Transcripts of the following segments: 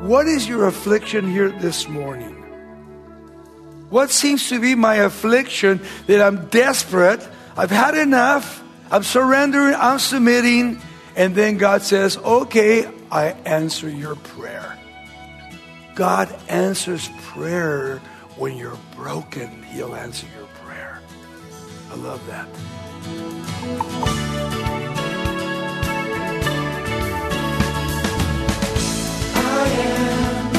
What is your affliction here this morning? What seems to be my affliction that I'm desperate? I've had enough. I'm surrendering. I'm submitting. And then God says, okay, I answer your prayer. God answers prayer when you're broken. He'll answer your prayer. I love that. I am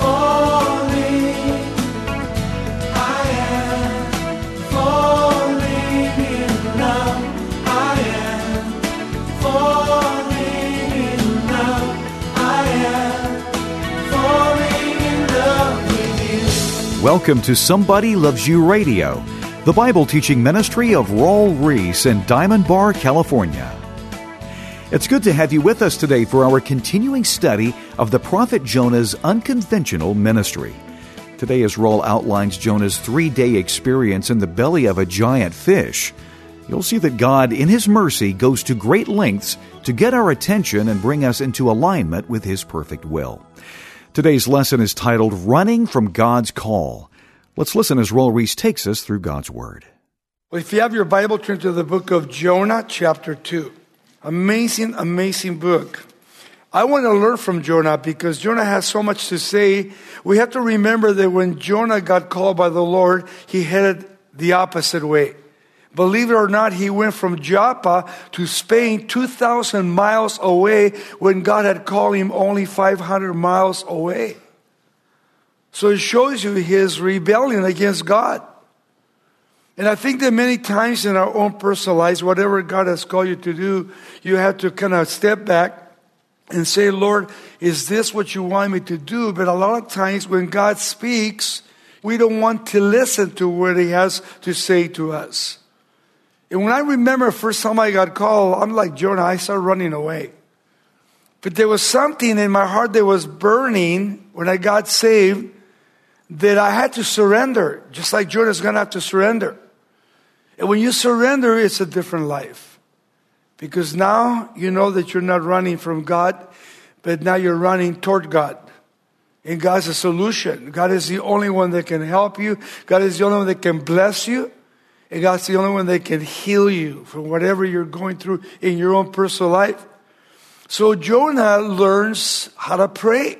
falling. I am falling in love. I am falling in love. I am falling in love with you. Welcome to Somebody Loves You Radio, the Bible teaching ministry of Raul Ries in Diamond Bar, California. It's good to have you with us today for our continuing study of the prophet Jonah's unconventional ministry. Today, as Raul outlines Jonah's 3-day experience in the belly of a giant fish, you'll see that God, in His mercy, goes to great lengths to get our attention and bring us into alignment with His perfect will. Today's lesson is titled, Running from God's Call. Let's listen as Raul Ries takes us through God's Word. Well, if you have your Bible, turn to the book of Jonah, chapter 2. Amazing, amazing book. I want to learn from Jonah because Jonah has so much to say. We have to remember that when Jonah got called by the Lord, he headed the opposite way. Believe it or not, he went from Joppa to Spain 2,000 miles away when God had called him only 500 miles away. So it shows you his rebellion against God. And I think that many times in our own personal lives, whatever God has called you to do, you have to kind of step back and say, Lord, is this what you want me to do? But a lot of times when God speaks, we don't want to listen to what He has to say to us. And when I remember the first time I got called, I'm like Jonah, I started running away. But there was something in my heart that was burning when I got saved that I had to surrender, just like Jonah's going to have to surrender. And when you surrender, it's a different life. Because now you know that you're not running from God, but now you're running toward God. And God's a solution. God is the only one that can help you. God is the only one that can bless you. And God's the only one that can heal you from whatever you're going through in your own personal life. So Jonah learns how to pray.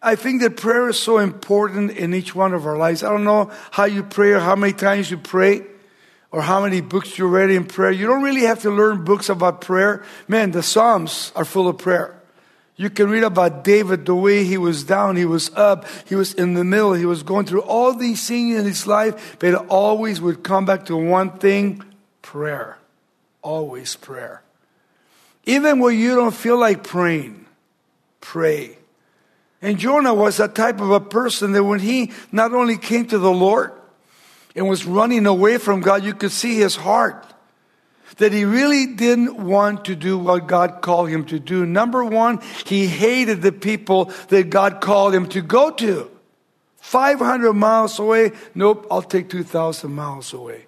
I think that prayer is so important in each one of our lives. I don't know how you pray or how many times you pray or how many books you read in prayer. You don't really have to learn books about prayer. Man, the Psalms are full of prayer. You can read about David, the way he was down, he was up, he was in the middle, he was going through all these things in his life, but it always would come back to one thing, prayer. Always prayer. Even when you don't feel like praying, pray. And Jonah was that type of a person that when he not only came to the Lord and was running away from God, you could see his heart, that he really didn't want to do what God called him to do. Number one, he hated the people that God called him to go to. 500 miles away, nope, I'll take 2,000 miles away.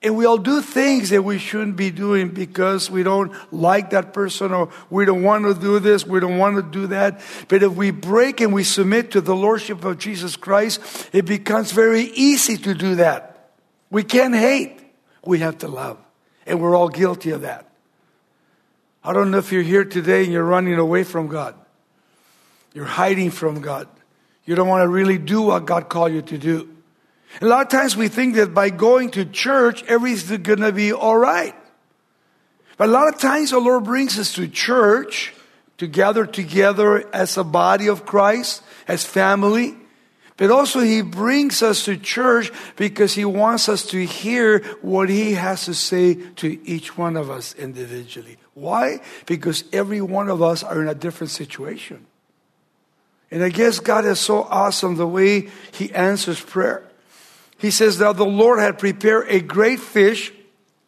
And we all do things that we shouldn't be doing because we don't like that person or we don't want to do this, we don't want to do that. But if we break and we submit to the Lordship of Jesus Christ, it becomes very easy to do that. We can't hate. We have to love. And we're all guilty of that. I don't know if you're here today and you're running away from God. You're hiding from God. You don't want to really do what God called you to do. A lot of times we think that by going to church, everything's going to be all right. But a lot of times the Lord brings us to church to gather together as a body of Christ, as family. But also He brings us to church because He wants us to hear what He has to say to each one of us individually. Why? Because every one of us are in a different situation. And I guess God is so awesome the way He answers prayer. He says, now the Lord had prepared a great fish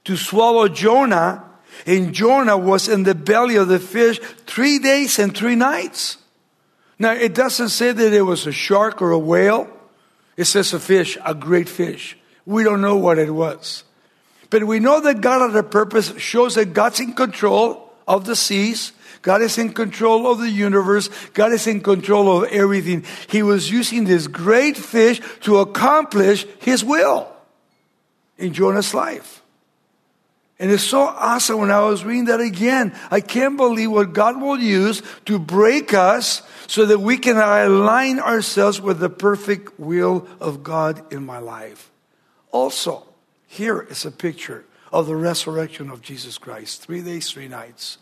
to swallow Jonah, and Jonah was in the belly of the fish 3 days and 3 nights. Now, it doesn't say that it was a shark or a whale. It says a fish, a great fish. We don't know what it was. But we know that God had a purpose, shows that God's in control of the seas. God is in control of the universe. God is in control of everything. He was using this great fish to accomplish his will in Jonah's life. And it's so awesome when I was reading that again. I can't believe what God will use to break us so that we can align ourselves with the perfect will of God in my life. Also, here is a picture of the resurrection of Jesus Christ. 3 days, 3 nights.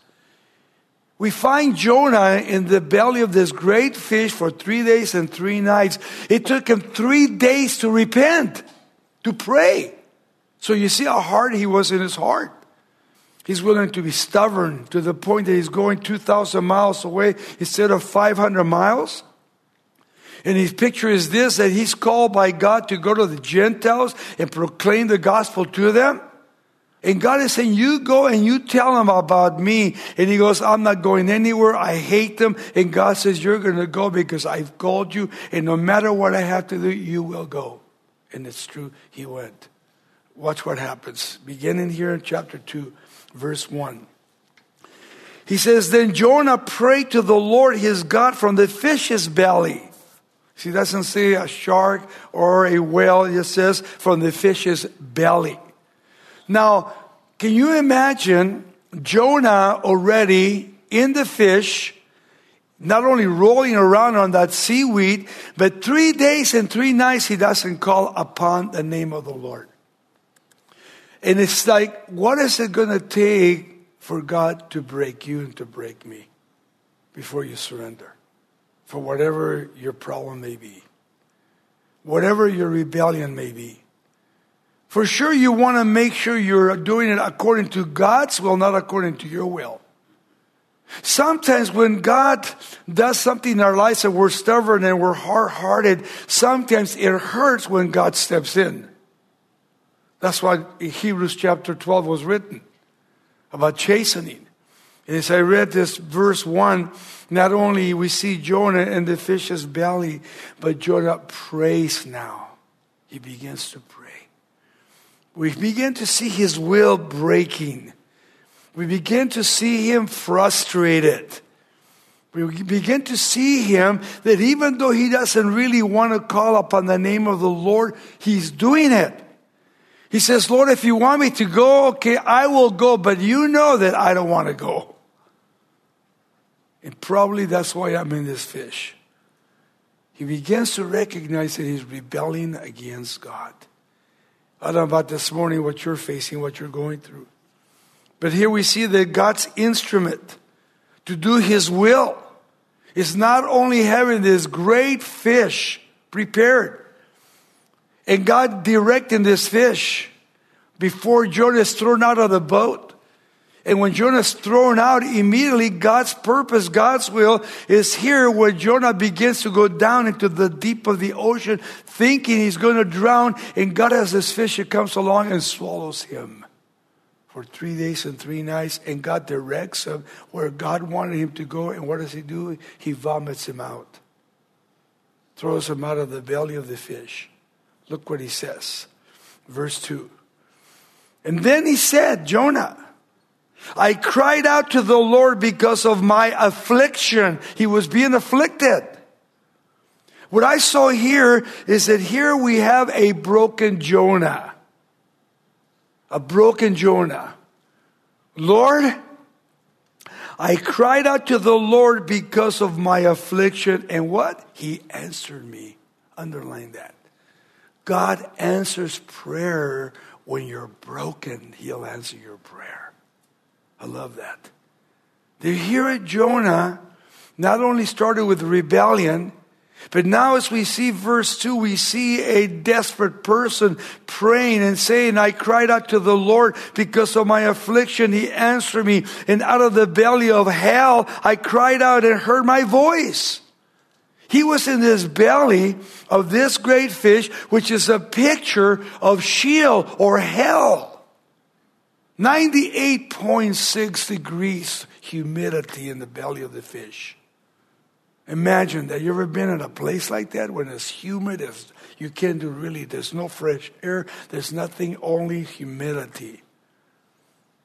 We find Jonah in the belly of this great fish for 3 days and 3 nights. It took him 3 days to repent, to pray. So you see how hard he was in his heart. He's willing to be stubborn to the point that he's going 2,000 miles away instead of 500 miles. And his picture is this, that he's called by God to go to the Gentiles and proclaim the gospel to them. And God is saying, you go and you tell them about me. And he goes, I'm not going anywhere. I hate them. And God says, you're going to go because I've called you. And no matter what I have to do, you will go. And it's true. He went. Watch what happens. Beginning here in chapter 2, verse 1. He says, then Jonah prayed to the Lord his God from the fish's belly. See, it doesn't say a shark or a whale. It says from the fish's belly. Now, can you imagine Jonah already in the fish, not only rolling around on that seaweed, but 3 days and 3 nights he doesn't call upon the name of the Lord. And it's like, what is it going to take for God to break you and to break me before you surrender? For whatever your problem may be, whatever your rebellion may be. For sure, you want to make sure you're doing it according to God's will, not according to your will. Sometimes when God does something in our lives and we're stubborn and we're hard-hearted, sometimes it hurts when God steps in. That's why Hebrews chapter 12 was written about chastening. And as I read this verse 1, not only we see Jonah in the fish's belly, but Jonah prays now. He begins to pray. We begin to see his will breaking. We begin to see him frustrated. We begin to see him that even though he doesn't really want to call upon the name of the Lord, he's doing it. He says, Lord, if you want me to go, okay, I will go, but you know that I don't want to go. And probably that's why I'm in this fish. He begins to recognize that he's rebelling against God. I don't know about this morning, what you're facing, what you're going through. But here we see that God's instrument to do his will is not only having this great fish prepared, and God directing this fish before Jonah is thrown out of the boat. And when Jonah is thrown out, immediately God's purpose, God's will is here where Jonah begins to go down into the deep of the ocean thinking he's going to drown. And God has this fish that comes along and swallows him for 3 days and 3 nights. And God directs him where God wanted him to go. And what does he do? He vomits him out. Throws him out of the belly of the fish. Look what he says. Verse 2. And then he said, Jonah, I cried out to the Lord because of my affliction. He was being afflicted. What I saw here is that here we have a broken Jonah. A broken Jonah. Lord, I cried out to the Lord because of my affliction. And what? He answered me. Underline that. God answers prayer when you're broken. He'll answer your prayer. I love that. They hear it, Jonah not only started with rebellion, but now as we see verse 2, we see a desperate person praying and saying, I cried out to the Lord because of my affliction. He answered me, and out of the belly of hell, I cried out and heard my voice. He was in this belly of this great fish, which is a picture of Sheol or hell. 98.6 degrees humidity in the belly of the fish. Imagine that. You ever been in a place like that when it's humid? You can't do really. There's no fresh air. There's nothing, only humidity.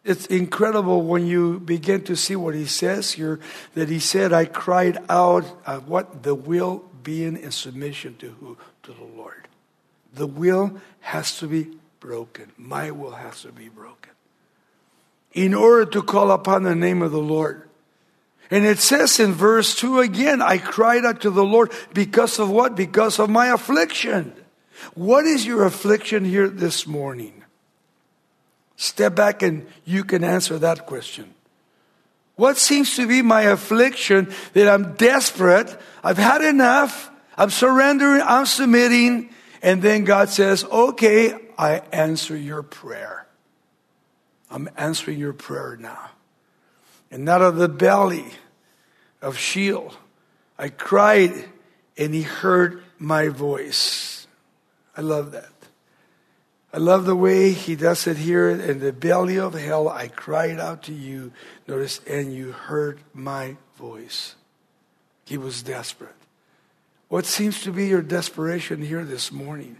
It's incredible when you begin to see what he says here, that he said, I cried out, what? The will being in submission to who? To the Lord. The will has to be broken. My will has to be broken. In order to call upon the name of the Lord. And it says in verse 2 again, I cried out to the Lord because of what? Because of my affliction. What is your affliction here this morning? Step back and you can answer that question. What seems to be my affliction that I'm desperate, I've had enough, I'm surrendering, I'm submitting, and then God says, okay, I answer your prayer. I'm answering your prayer now. And out of the belly of Sheol, I cried and he heard my voice. I love that. I love the way he does it here. In the belly of hell, I cried out to you. Notice, and you heard my voice. He was desperate. What seems to be your desperation here this morning?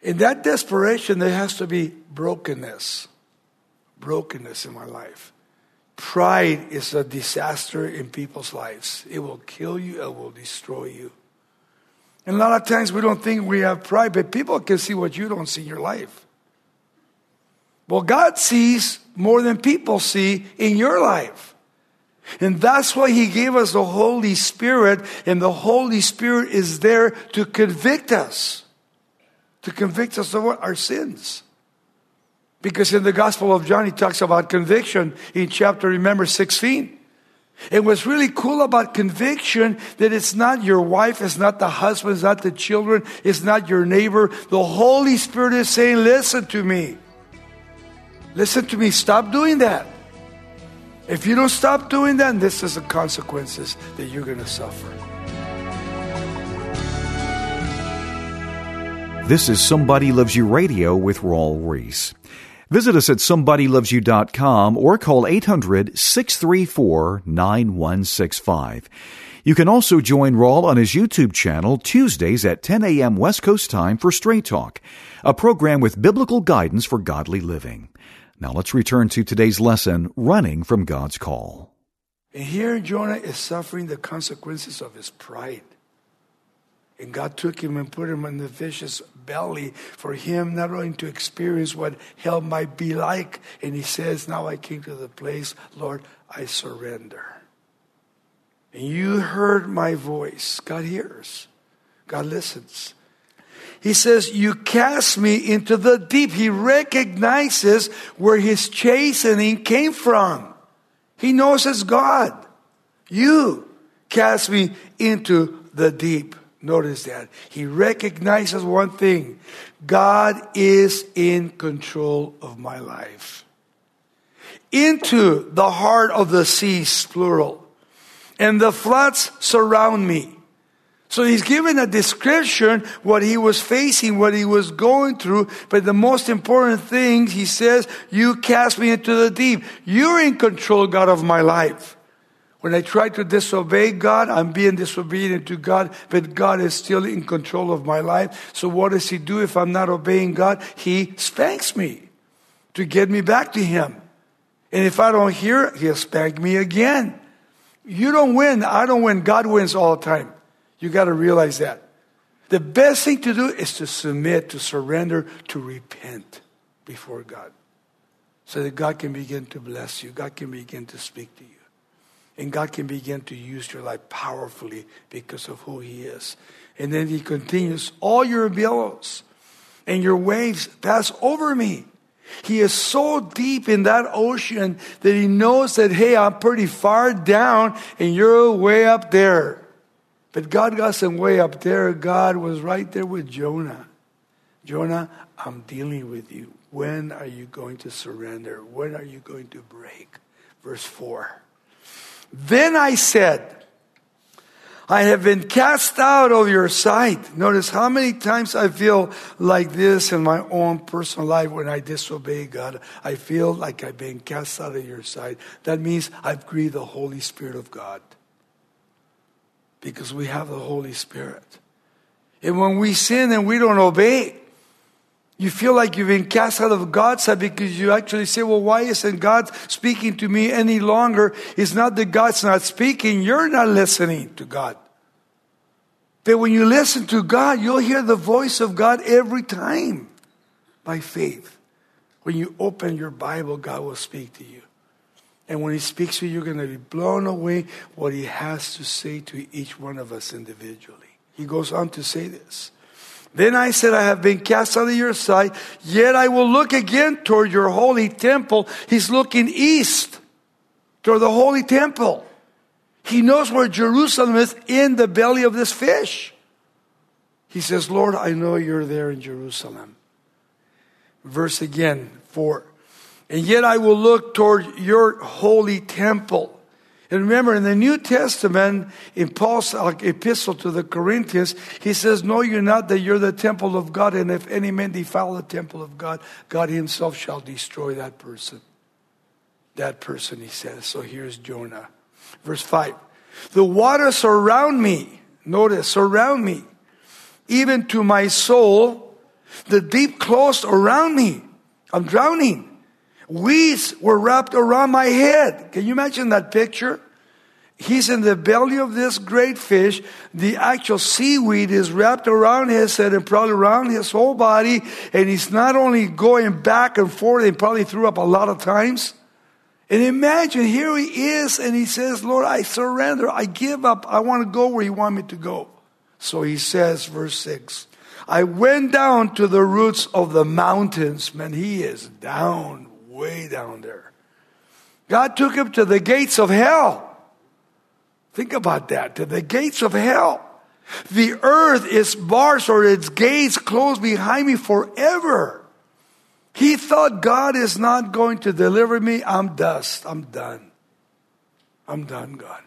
In that desperation, there has to be brokenness. Brokenness in my life. Pride is a disaster in people's lives. It will kill you. It will destroy you. And a lot of times we don't think we have pride, but people can see what you don't see in your life. Well, God sees more than people see in your life. And that's why he gave us the Holy Spirit, and the Holy Spirit is there to convict us. To convict us of what? Our sins. Because in the Gospel of John, he talks about conviction in chapter, remember, 16. And what's really cool about conviction, that it's not your wife, it's not the husband, it's not the children, it's not your neighbor. The Holy Spirit is saying, listen to me. Listen to me. Stop doing that. If you don't stop doing that, this is the consequences that you're going to suffer. This is Somebody Loves You Radio with Raul Ries. Visit us at somebodylovesyou.com or call 800-634-9165. You can also join Raul on his YouTube channel Tuesdays at 10 a.m. West Coast time for Straight Talk, a program with biblical guidance for godly living. Now let's return to today's lesson, Running from God's Call. And here Jonah is suffering the consequences of his pride. And God took him and put him in the fish's belly for him not only to experience what hell might be like. And he says, now I came to the place, Lord, I surrender. And you heard my voice. God hears. God listens. He says, you cast me into the deep. He recognizes where his chastening came from. He knows it's God. You cast me into the deep. Notice that. He recognizes one thing. God is in control of my life. Into the heart of the seas, plural. And the floods surround me. So he's given a description what he was facing, what he was going through. But the most important thing, he says, you cast me into the deep. You're in control, God, of my life. When I try to disobey God, I'm being disobedient to God, but God is still in control of my life. So what does he do if I'm not obeying God? He spanks me to get me back to him. And if I don't hear, he'll spank me again. You don't win. I don't win. God wins all the time. You got to realize that. The best thing to do is to submit, to surrender, to repent before God. So that God can begin to bless you. God can begin to speak to you. And God can begin to use your life powerfully because of who he is. And then he continues, all your billows and your waves pass over me. He is so deep in that ocean that he knows that, hey, I'm pretty far down and you're way up there. But God got some way up there. God was right there with Jonah. Jonah, I'm dealing with you. When are you going to surrender? When are you going to break? Verse 4. Then I said, I have been cast out of your sight. Notice how many times I feel like this in my own personal life when I disobey God. I feel like I've been cast out of your sight. That means I've grieved the Holy Spirit of God. Because we have the Holy Spirit. And when we sin and we don't obey, You feel like you've been cast out of God's sight because you actually say, well, why isn't God speaking to me any longer? It's not that God's not speaking. You're not listening to God. But when you listen to God, you'll hear the voice of God every time by faith. When you open your Bible, God will speak to you. And when He speaks to you, you're going to be blown away what He has to say to each one of us individually. He goes on to say this. Then I said, I have been cast out of your sight, yet I will look again toward your holy temple. He's looking east toward the holy temple. He knows where Jerusalem is in the belly of this fish. He says, Lord, I know you're there in Jerusalem. Verse again, 4. And yet I will look toward your holy temple. And remember, in the New Testament, in Paul's epistle to the Corinthians, he says, know you not that you're the temple of God, and if any man defile the temple of God, God himself shall destroy that person. That person, he says. So here's Jonah. Verse 5. The waters surround me. Notice, surround me. Even to my soul, the deep closed around me. I'm drowning. Weeds were wrapped around my head. Can you imagine that picture? He's in the belly of this great fish. The actual seaweed is wrapped around his head and probably around his whole body. And he's not only going back and forth, he probably threw up a lot of times. And imagine, here he is, and he says, Lord, I surrender. I give up. I want to go where you want me to go. So he says, verse 6, I went down to the roots of the mountains. Man, he is down. Way down there. God took him to the gates of hell. Think about that. To the gates of hell. The earth, its bars or its gates closed behind me forever. He thought, God is not going to deliver me. I'm dust. I'm done. I'm done, God.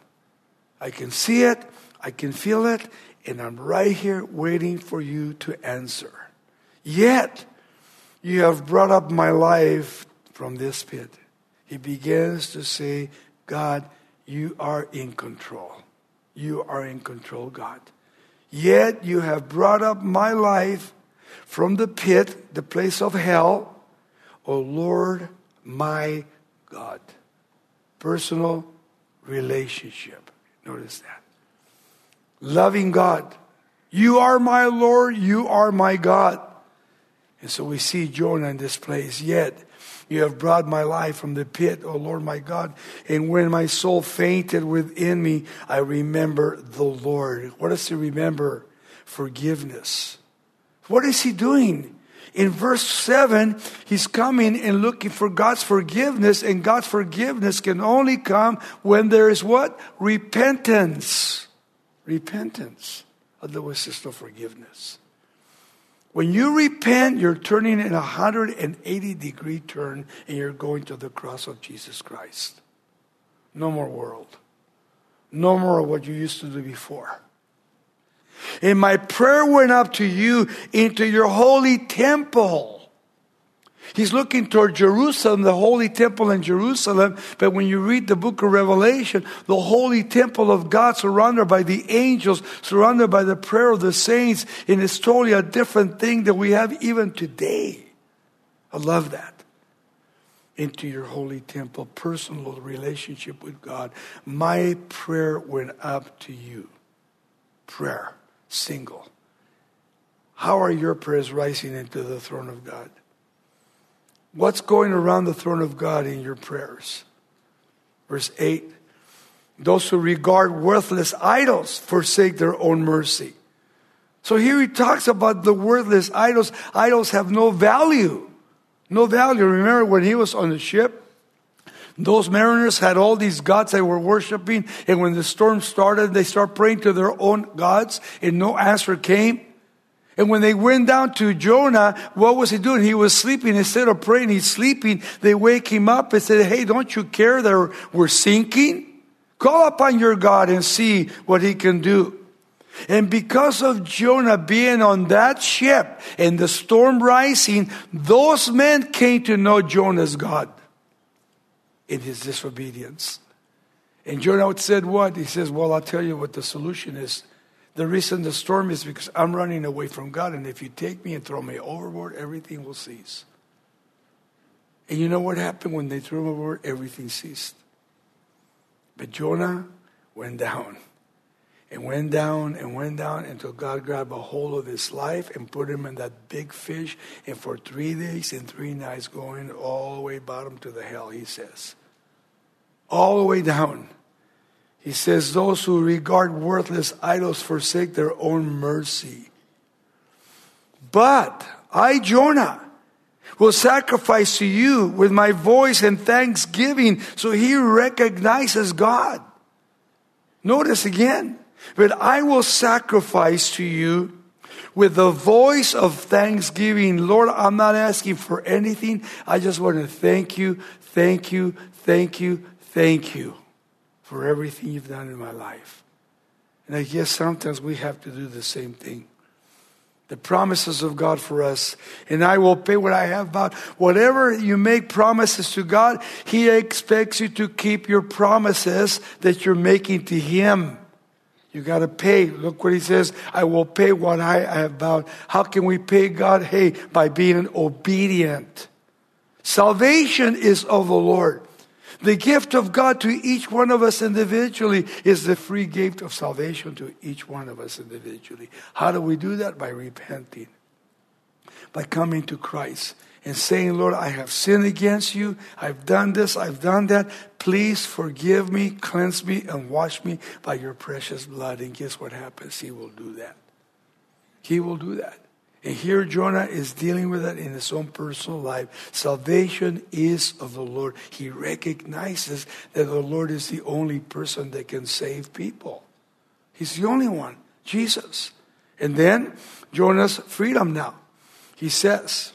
I can see it. I can feel it. And I'm right here waiting for you to answer. Yet, you have brought up my life from this pit. He begins to say, God, you are in control. You are in control, God. Yet you have brought up my life from the pit, the place of hell. O Lord, my God. Personal relationship. Notice that. Loving God. You are my Lord. You are my God. And so we see Jonah in this place. Yet you have brought my life from the pit, O Lord my God. And when my soul fainted within me, I remember the Lord. What does he remember? Forgiveness. What is he doing? In verse 7, he's coming and looking for God's forgiveness. And God's forgiveness can only come when there is what? Repentance. Repentance. Otherwise, there's no forgiveness. When you repent, you're turning in a 180-degree turn and you're going to the cross of Jesus Christ. No more world. No more of what you used to do before. And my prayer went up to you into your holy temple. He's looking toward Jerusalem, the holy temple in Jerusalem. But when you read the book of Revelation, the holy temple of God surrounded by the angels, surrounded by the prayer of the saints, and it's totally a different thing that we have even today. I love that. Into your holy temple, personal relationship with God. My prayer went up to you. Prayer, single. How are your prayers rising into the throne of God? What's going around the throne of God in your prayers? Verse 8, those who regard worthless idols forsake their own mercy. So here he talks about the worthless idols. Idols have no value. No value. Remember when he was on the ship? Those mariners had all these gods they were worshiping. And when the storm started, they started praying to their own gods. And no answer came. And when they went down to Jonah, what was he doing? He was sleeping. Instead of praying, he's sleeping. They wake him up and said, hey, don't you care that we're sinking? Call upon your God and see what he can do. And because of Jonah being on that ship and the storm rising, those men came to know Jonah's God in his disobedience. And Jonah said what? He says, well, I'll tell you what the solution is. The reason the storm is because I'm running away from God, and if you take me and throw me overboard, everything will cease. And you know what happened when they threw him overboard? Everything ceased. But Jonah went down until God grabbed a hold of his life and put him in that big fish. And for 3 days and 3 nights, going all the way bottom to the hell, he says. All the way down. He says, those who regard worthless idols forsake their own mercy. But I, Jonah, will sacrifice to you with my voice and thanksgiving. So he recognizes God. Notice again. But I will sacrifice to you with the voice of thanksgiving. Lord, I'm not asking for anything. I just want to thank you for everything you've done in my life. And I guess sometimes we have to do the same thing. The promises of God for us. And I will pay what I have vowed. Whatever you make promises to God, He expects you to keep your promises that you're making to Him. You got to pay. Look what He says. I will pay what I have vowed. How can we pay God? Hey, by being obedient. Salvation is of the Lord. The gift of God to each one of us individually is the free gift of salvation to each one of us individually. How do we do that? By repenting. By coming to Christ and saying, Lord, I have sinned against you. I've done this. I've done that. Please forgive me, cleanse me, and wash me by your precious blood. And guess what happens? He will do that. He will do that. And here Jonah is dealing with that in his own personal life. Salvation is of the Lord. He recognizes that the Lord is the only person that can save people. He's the only one, Jesus. And then Jonah's freedom now. He says,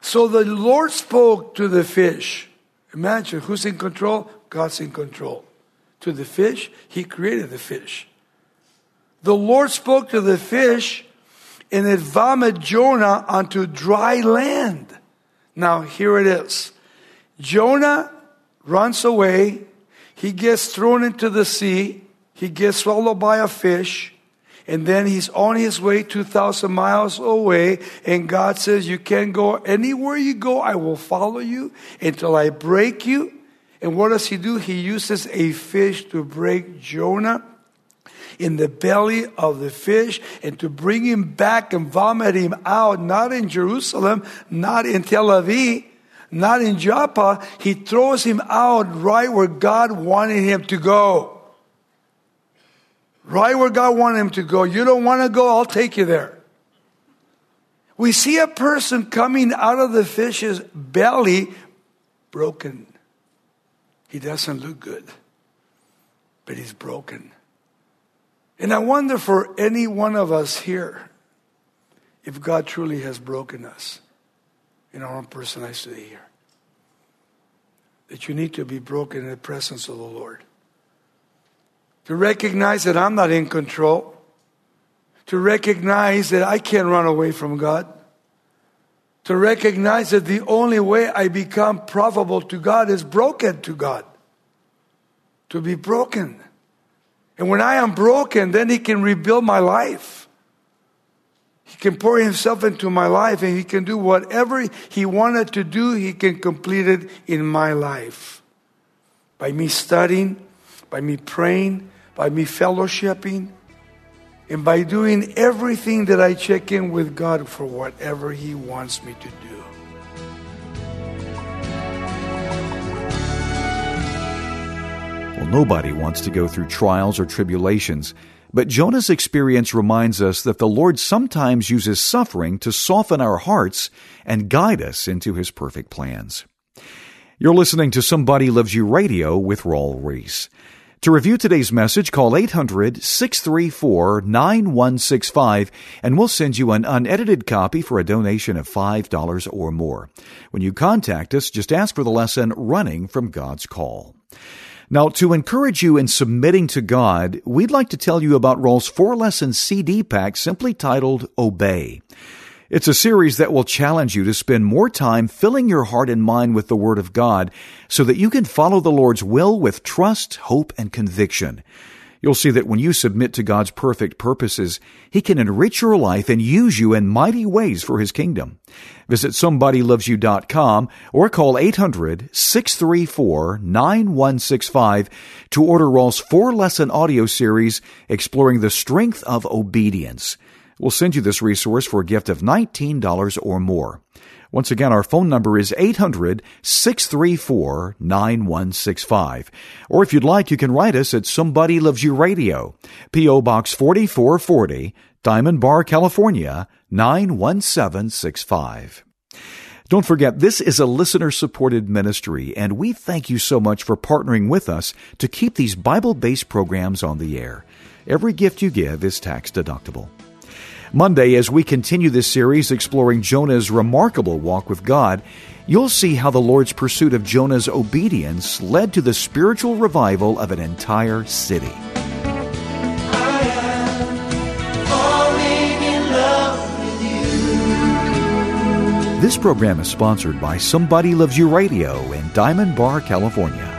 so the Lord spoke to the fish. Imagine, who's in control? God's in control. To the fish, He created the fish. The Lord spoke to the fish, and it vomited Jonah onto dry land. Now, here it is. Jonah runs away. He gets thrown into the sea. He gets swallowed by a fish. And then he's on his way 2,000 miles away. And God says, you can't go anywhere you go. I will follow you until I break you. And what does He do? He uses a fish to break Jonah in the belly of the fish, and to bring him back and vomit him out, not in Jerusalem, not in Tel Aviv, not in Joppa. He throws him out right where God wanted him to go. Right where God wanted him to go. You don't want to go? I'll take you there. We see a person coming out of the fish's belly broken. He doesn't look good, but he's broken. And I wonder for any one of us here if God truly has broken us in our own personalized today here. That you need to be broken in the presence of the Lord. To recognize that I'm not in control. To recognize that I can't run away from God. To recognize that the only way I become profitable to God is broken to God. To be broken. And when I am broken, then He can rebuild my life. He can pour Himself into my life, and He can do whatever He wanted to do. He can complete it in my life. By me studying, by me praying, by me fellowshipping, and by doing everything that I check in with God for whatever He wants me to do. Well, nobody wants to go through trials or tribulations, but Jonah's experience reminds us that the Lord sometimes uses suffering to soften our hearts and guide us into His perfect plans. You're listening to Somebody Loves You Radio with Raul Ries. To review today's message, call 800-634-9165, and we'll send you an unedited copy for a donation of $5 or more. When you contact us, just ask for the lesson, Running from God's Call. Now, to encourage you in submitting to God, we'd like to tell you about Raul's 4-lesson CD pack simply titled Obey. It's a series that will challenge you to spend more time filling your heart and mind with the Word of God so that you can follow the Lord's will with trust, hope, and conviction. You'll see that when you submit to God's perfect purposes, He can enrich your life and use you in mighty ways for His kingdom. Visit SomebodyLovesYou.com or call 800-634-9165 to order Raul's 4-lesson audio series, Exploring the Strength of Obedience. We'll send you this resource for a gift of $19 or more. Once again, our phone number is 800-634-9165. Or if you'd like, you can write us at Somebody Loves You Radio, P.O. Box 4440, Diamond Bar, California, 91765. Don't forget, this is a listener-supported ministry, and we thank you so much for partnering with us to keep these Bible-based programs on the air. Every gift you give is tax-deductible. Monday, as we continue this series exploring Jonah's remarkable walk with God, you'll see how the Lord's pursuit of Jonah's obedience led to the spiritual revival of an entire city. This program is sponsored by Somebody Loves You Radio in Diamond Bar, California.